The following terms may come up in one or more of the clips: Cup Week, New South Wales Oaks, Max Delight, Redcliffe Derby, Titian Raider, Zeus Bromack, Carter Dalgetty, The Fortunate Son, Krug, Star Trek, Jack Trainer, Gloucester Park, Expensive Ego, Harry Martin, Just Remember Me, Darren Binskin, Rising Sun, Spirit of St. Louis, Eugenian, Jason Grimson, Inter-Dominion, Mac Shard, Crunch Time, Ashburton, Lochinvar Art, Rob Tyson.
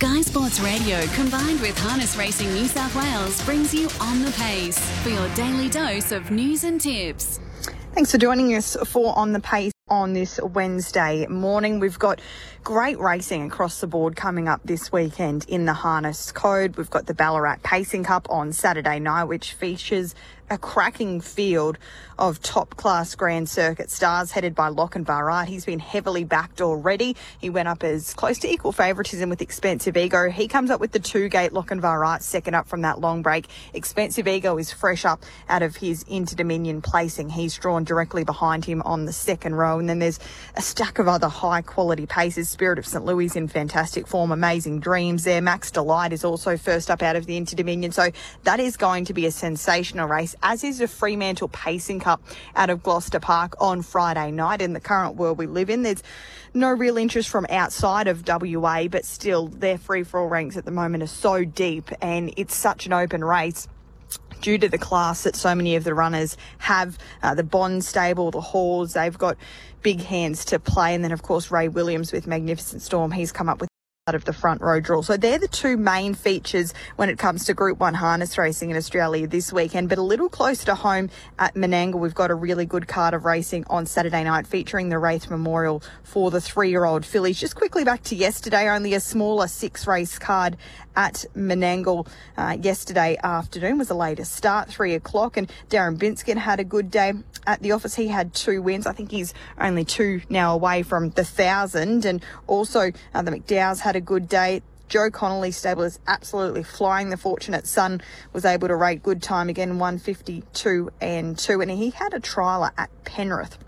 Sky Sports Radio combined with Harness Racing New South Wales brings you On the Pace for your daily dose of news and tips. Thanks for joining us for On the Pace on this Wednesday morning. We've got great racing across the board coming up this weekend in the Harness Code. We've got the Ballarat Pacing Cup on Saturday night, which features a cracking field of top-class Grand Circuit stars headed by Lochinvar Art. He's been heavily backed already. He went up as close to equal favouritism with Expensive Ego. He comes up with the two-gate Lochinvar Art, second up from that long break. Expensive Ego is fresh up out of his Inter-Dominion placing. He's drawn directly behind him on the second row. And then there's a stack of other high-quality paces. Spirit of St. Louis in fantastic form. Amazing Dreams there. Max Delight is also first up out of the Inter-Dominion. So that is going to be a sensational race, as is the Fremantle Pacing Cup out of Gloucester Park on Friday night. In the current world we live in, there's no real interest from outside of WA, but still their free-for-all ranks at the moment are so deep, and it's such an open race due to the class that so many of the runners have. The Bond stable, the Hawes, they've got big hands to play. And then, of course, Ray Williams with Magnificent Storm, he's come up with of the front row draw. So they're the two main features when it comes to Group 1 harness racing in Australia this weekend. But a little closer to home at Menangle, we've got a really good card of racing on Saturday night featuring the Wraith Memorial for the three-year-old fillies. Just quickly back to yesterday, only a smaller six-race card at Menangle yesterday afternoon was the latest start, 3 o'clock, and Darren Binskin had a good day at the office. He had two wins. I think he's only two now away from the 1,000, and also the McDowells had a good day. Joe Connolly stable is absolutely flying. The Fortunate Son was able to rate good time again, 1:52.2, and he had a trialer at Penrith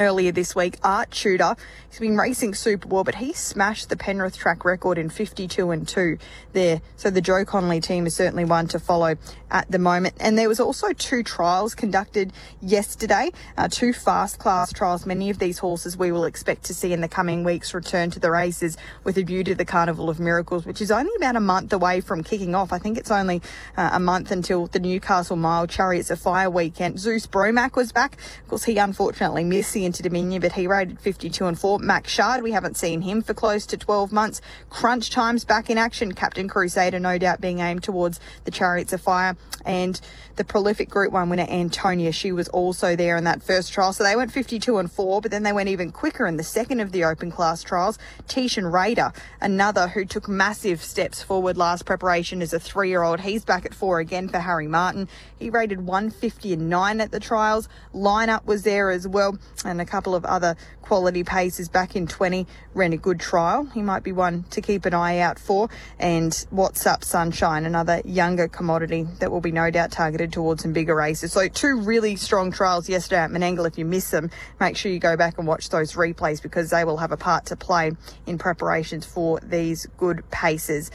earlier this week. Art Tudor, he's been racing super well, but he smashed the Penrith track record in 52.2 there. So the Joe Connolly team is certainly one to follow at the moment. And there was also two trials conducted yesterday, two fast class trials. Many of these horses we will expect to see in the coming weeks return to the races with a view to the Carnival of Miracles, which is only about a month away from kicking off. I think it's only a month until the Newcastle Mile Chariots of Fire weekend. Zeus Bromack was back. Of course, he unfortunately missed the Inter-Dominion, but he rated 52.4. Mac Shard, we haven't seen him for close to 12 months. Crunch Time's back in action. Captain Crusader, no doubt, being aimed towards the Chariots of Fire. And the prolific Group 1 winner, Antonia, she was also there in that first trial. So they went 52.4, but then they went even quicker in the second of the open class trials. Titian Raider, another who took massive steps forward last preparation as a three-year-old. He's back at four again for Harry Martin. He rated 1:50.9 at the trials. Lineup was there as well, and a couple of other quality paces back in 20 ran a good trial. He might be one to keep an eye out for. And What's Up Sunshine, another younger commodity that will be no doubt targeted towards some bigger races. So two really strong trials yesterday at Menangle. If you miss them, make sure you go back and watch those replays, because they will have a part to play in preparations for these good paces.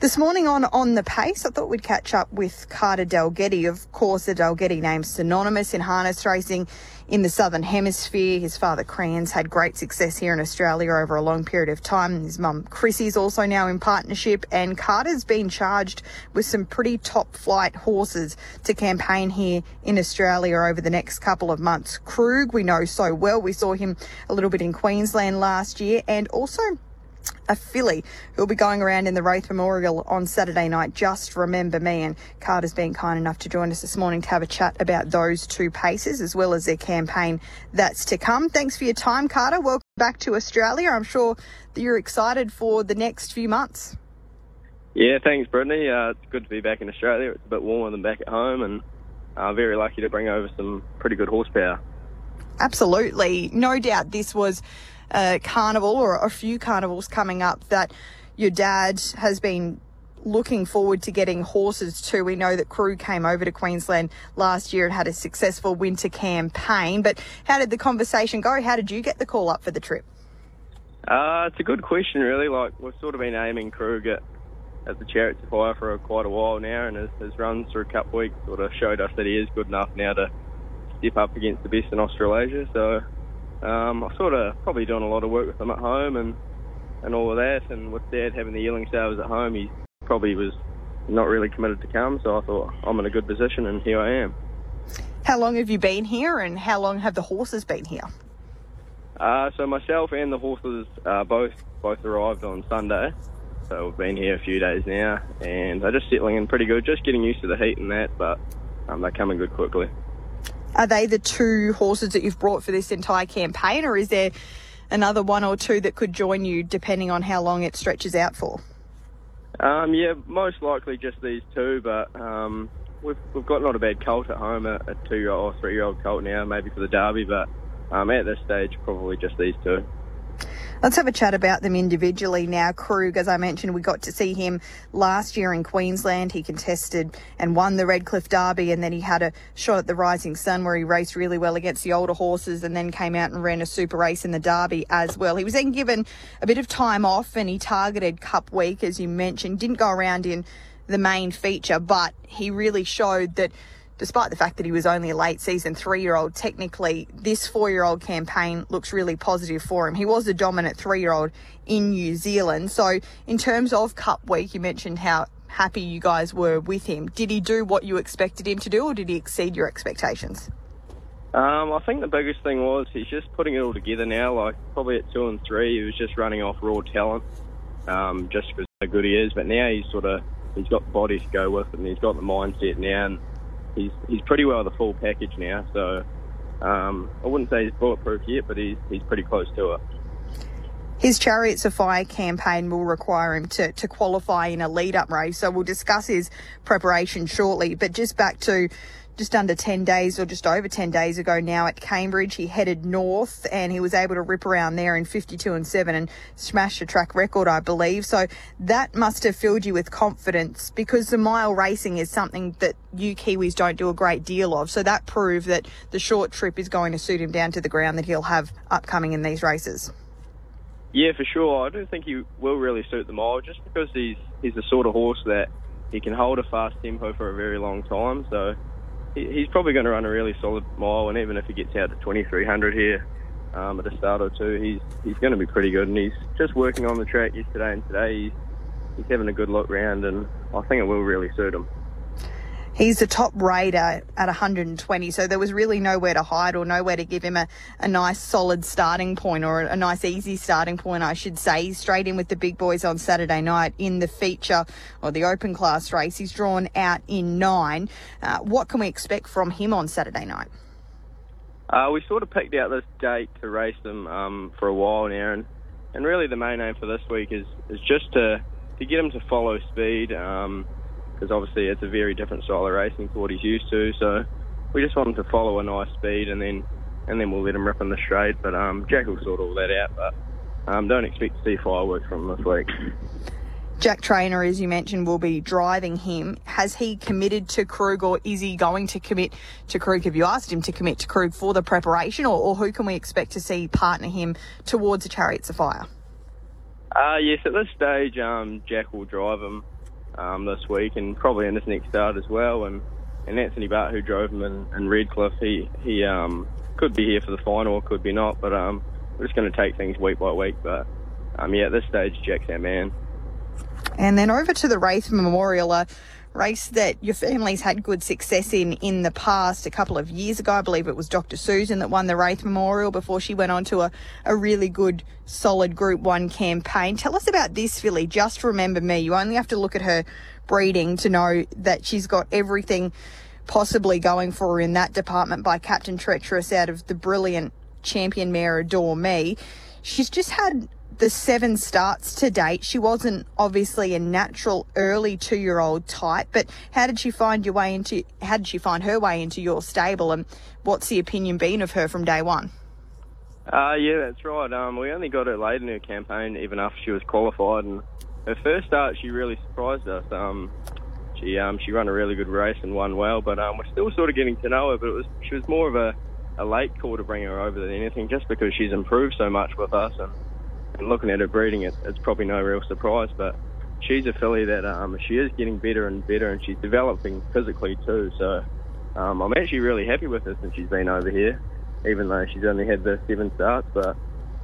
This morning on the Pace, I thought we'd catch up with Carter Dalgetty. Of course, the Dalgetty name's synonymous in harness racing in the Southern Hemisphere. His father, Crans, had great success here in Australia over a long period of time. His mum, Chrissy's also now in partnership. And Carter's been charged with some pretty top-flight horses to campaign here in Australia over the next couple of months. Krug, we know so well. We saw him a little bit in Queensland last year, and also a filly who'll be going around in the Wraith Memorial on Saturday night, Just Remember Me. And Carter's been kind enough to join us this morning to have a chat about those two paces as well as their campaign that's to come. Thanks for your time, Carter. Welcome back to Australia. I'm sure that you're excited for the next few months. Yeah, thanks, Brittany. It's good to be back in Australia. It's a bit warmer than back at home, and very lucky to bring over some pretty good horsepower. Absolutely. No doubt this was a carnival or a few carnivals coming up that your dad has been looking forward to getting horses to. We know that Krug came over to Queensland last year and had a successful winter campaign, but how did the conversation go? How did you get the call up for the trip? It's a good question, really. Like, we've sort of been aiming Krug at the Chariots of Fire for quite a while now, and his runs through Cup Week sort of showed us that he is good enough now to step up against the best in Australasia. So I've sort of probably done a lot of work with him at home and all of that, and with Dad having the yearling sales at home, he probably was not really committed to come, so I thought, I'm in a good position, and here I am. How long have you been here, and how long have the horses been here? So myself and the horses both arrived on Sunday, So we've been here a few days now, and they're just settling in pretty good, just getting used to the heat and that, but they're coming good quickly. Are they the two horses that you've brought for this entire campaign, or is there another one or two that could join you depending on how long it stretches out for? Yeah, most likely just these two, but we've got not a bad colt at home, a 2-year-old or 3-year-old colt now, maybe for the derby, but at this stage, probably just these two. Let's have a chat about them individually now. Krug, as I mentioned, we got to see him last year in Queensland. He contested and won the Redcliffe Derby, and then he had a shot at the Rising Sun where he raced really well against the older horses and then came out and ran a super race in the Derby as well. He was then given a bit of time off and he targeted Cup Week, as you mentioned. Didn't go around in the main feature, but he really showed that despite the fact that he was only a late season 3-year-old, technically this 4-year-old campaign looks really positive for him. He was a dominant 3-year-old in New Zealand. So in terms of Cup Week, you mentioned how happy you guys were with him. Did he do what you expected him to do, or did he exceed your expectations? I think the biggest thing was he's just putting it all together now. Like probably at 2 and 3, he was just running off raw talent, just because how good he is. But now he's got the body to go with it, and he's got the mindset now. And He's pretty well the full package now, so I wouldn't say he's bulletproof yet, but he's pretty close to it. His Chariots of Fire campaign will require him to qualify in a lead-up race, so we'll discuss his preparation shortly. But just back to just under 10 days or just over 10 days ago now at Cambridge, he headed north and he was able to rip around there in 52.7 and smash a track record, I believe. So that must have filled you with confidence, because the mile racing is something that you Kiwis don't do a great deal of. So that proved that the short trip is going to suit him down to the ground that he'll have upcoming in these races. Yeah, for sure. I don't think he will really suit the mile, just because he's the sort of horse that he can hold a fast tempo for a very long time. So he's probably going to run a really solid mile, and even if he gets out to 2300 here at a start or two, he's going to be pretty good. And he's just working on the track yesterday and today. He's having a good look round, and I think it will really suit him. He's the top raider at 120, so there was really nowhere to hide or nowhere to give him a nice solid starting point, or a nice easy starting point, I should say. He's straight in with the big boys on Saturday night in the feature, or the open class race. He's drawn out in 9. What can we expect from him on Saturday night? We sort of picked out this date to race them for a while now, and really the main aim for this week is just to get him to follow speed, because obviously it's a very different style of racing to what he's used to, so we just want him to follow a nice speed, and then we'll let him rip in the straight. But Jack will sort all that out, but don't expect to see fireworks from him this week. Jack Trainer, as you mentioned, will be driving him. Has he committed to Krug, or is he going to commit to Krug? Have you asked him to commit to Krug for the preparation, or who can we expect to see partner him towards the Chariots of Fire? Yes, at this stage, Jack will drive him this week, and probably in this next start as well, and Anthony Bart, who drove him in Redcliffe, he could be here for the final, could be not, but we're just going to take things week by week, but yeah, at this stage Jack's our man. And then over to the Wraith Memorial, a race that your family's had good success in the past. A couple of years ago, I believe it was Dr. Susan that won the Wraith Memorial before she went on to a really good solid Group 1 campaign. Tell us about this filly, Just Remember Me. You only have to look at her breeding to know that she's got everything possibly going for her in that department by Captain Treacherous out of the brilliant champion mare Adore Me. She's just had the 7 starts to date. She wasn't obviously a natural early 2-year-old type, but how did she find her way into your stable, and what's the opinion been of her from day one? Yeah, that's right. We only got her late in her campaign, even after she was qualified, and her first start she really surprised us. She ran a really good race and won well, but we're still sort of getting to know her, but she was more of a late call to bring her over than anything, just because she's improved so much with us, and looking at her breeding, it's probably no real surprise, but she's a filly that she is getting better and better, and she's developing physically too, so I'm actually really happy with her since she's been over here, even though she's only had the 7 starts, but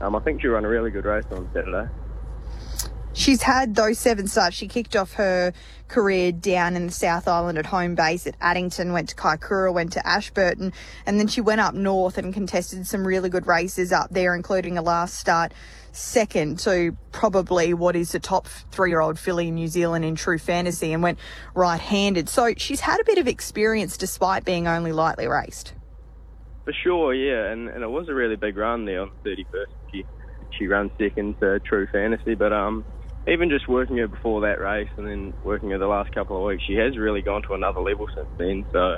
I think she'll run a really good race on Saturday. she's had those seven starts. She kicked off her career down in the South Island at home base at Addington, went to Kaikoura, went to Ashburton, and then she went up north and contested some really good races up there, including a last start second to probably what is the top three-year-old filly in New Zealand in True Fantasy, and went right-handed. So she's had a bit of experience despite being only lightly raced. For sure, yeah, and it was a really big run there on the 31st. She ran second to True Fantasy, but even just working her before that race and then working her the last couple of weeks, she has really gone to another level since then. So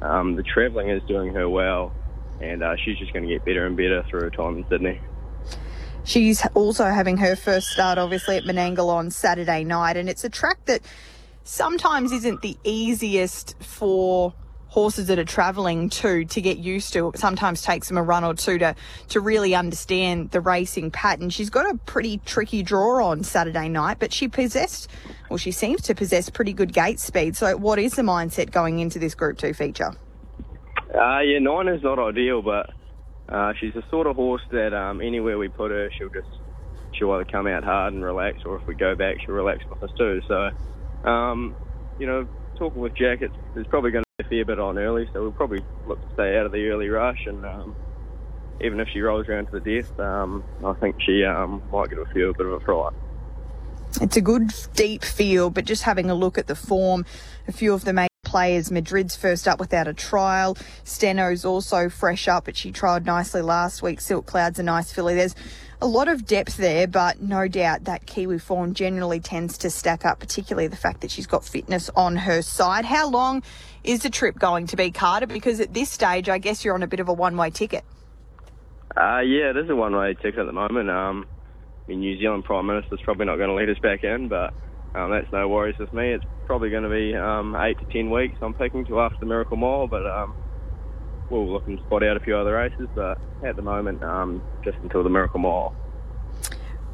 the travelling is doing her well, and she's just going to get better and better through her time in Sydney. She's also having her first start, obviously, at Menangle on Saturday night, and it's a track that sometimes isn't the easiest for horses that are travelling to get used to. It sometimes takes them a run or two to really understand the racing pattern. She's got a pretty tricky draw on Saturday night, but she seems to possess pretty good gate speed. So what is the mindset going into this Group 2 feature? Yeah, 9 is not ideal, but she's the sort of horse that anywhere we put her, she'll either come out hard and relax, or if we go back, she'll relax with us too. So, talking with Jack, it's probably going to a fair bit on early, so we'll probably look to stay out of the early rush, and even if she rolls around to the death, I think she might get a bit of a fright. It's a good deep field, but just having a look at the form, a few of the major players, Madrid's first up without a trial, Steno's also fresh up, but she trialled nicely last week, Silk Cloud's a nice filly. There's a lot of depth there, but no doubt that Kiwi form generally tends to stack up, particularly the fact that she's got fitness on her side. How long is the trip going to be, Carter? Because at this stage, I guess you're on a bit of a one-way ticket. Yeah, it is a one-way ticket at the moment. New Zealand Prime Minister's probably not going to let us back in, but that's no worries with me. It's probably going to be 8 to 10 weeks I'm picking to after the Miracle Mile, but we'll look and spot out a few other races, but at the moment, just until the Miracle Mile.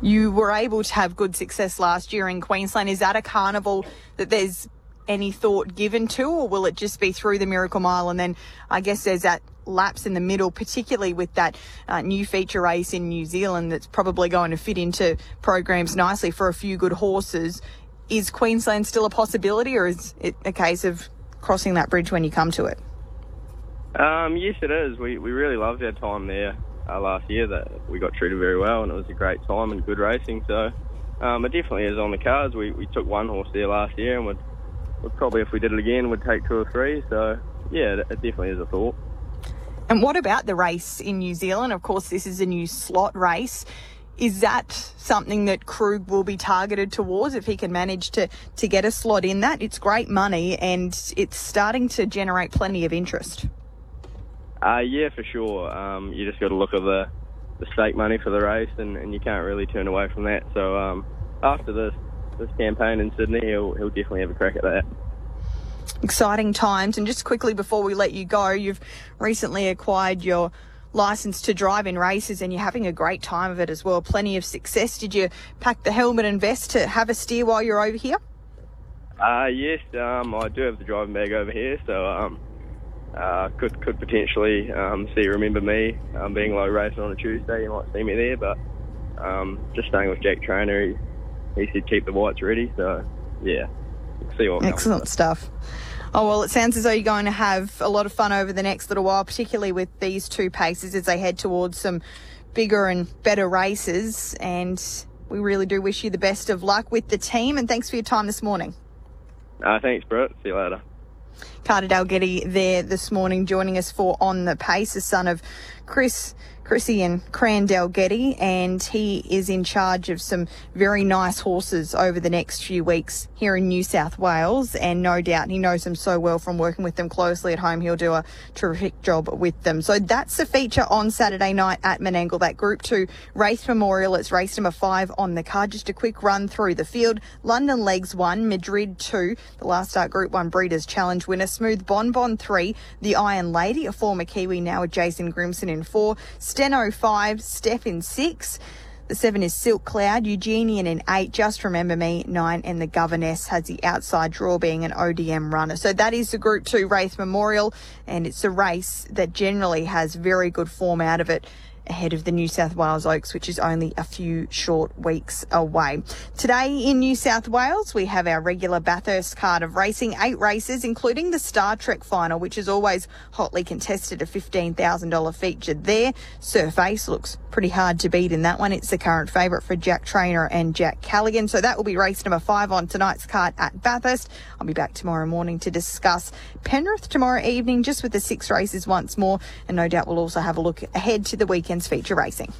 You were able to have good success last year in Queensland. Is that a carnival that there's any thought given to, or will it just be through the Miracle Mile? And then I guess there's that lapse in the middle, particularly with that new feature race in New Zealand that's probably going to fit into programs nicely for a few good horses. Is Queensland still a possibility, or is it a case of crossing that bridge when you come to it? Yes, it is. We really loved our time there last year. That we got treated very well, and it was a great time and good racing. So it definitely is on the cards. We took one horse there last year, and we'd probably, if we did it again, would take 2 or 3. So, yeah, it definitely is a thought. And what about the race in New Zealand? Of course, this is a new slot race. Is that something that Krug will be targeted towards if he can manage to get a slot in that? It's great money, and it's starting to generate plenty of interest. Yeah, for sure. You just got to look at the stake money for the race, and you can't really turn away from that. So after this campaign in Sydney, he'll definitely have a crack at that. Exciting times. And just quickly before we let you go, you've recently acquired your licence to drive in races, and you're having a great time of it as well. Plenty of success. Did you pack the helmet and vest to have a steer while you're over here? Yes, I do have the driving bag over here, so could potentially see Remember Me being low racing on a Tuesday. You might see me there, but just staying with Jack Trainer, he said keep the whites ready, so yeah, see what comes. Excellent stuff. Oh, well, it sounds as though you're going to have a lot of fun over the next little while, particularly with these two paces as they head towards some bigger and better races, and we really do wish you the best of luck with the team, and thanks for your time this morning. Thanks, Brett. See you later. Carter Dalgetty there this morning, joining us for On the Pace, the son of Chrissy and Cran Dalgetty, and he is in charge of some very nice horses over the next few weeks here in New South Wales, and no doubt he knows them so well from working with them closely at home. He'll do a terrific job with them. So that's the feature on Saturday night at Menangle, that Group 2 Wraith Memorial. It's race number 5 on the card. Just a quick run through the field. London Legs 1, Madrid 2, the Last Start Group 1 Breeders' Challenge winner, Smooth Bonbon 3, The Iron Lady, a former Kiwi now with Jason Grimson in 4, Steno 5, Steph in 6. The 7 is Silk Cloud, Eugenian in 8, Just Remember Me 9, and The Governess has the outside draw, being an ODM runner. So that is the Group 2 Wraith Memorial, and it's a race that generally has very good form out of it ahead of the New South Wales Oaks, which is only a few short weeks away. Today in New South Wales, we have our regular Bathurst card of racing, 8 races, including the Star Trek final, which is always hotly contested, a $15,000 feature there. Surf Ace looks pretty hard to beat in that one. It's the current favourite for Jack Trainer and Jack Callaghan. So that will be race number 5 on tonight's card at Bathurst. I'll be back tomorrow morning to discuss Penrith tomorrow evening, just with the 6 races once more, and no doubt we'll also have a look ahead to the weekend's feature racing.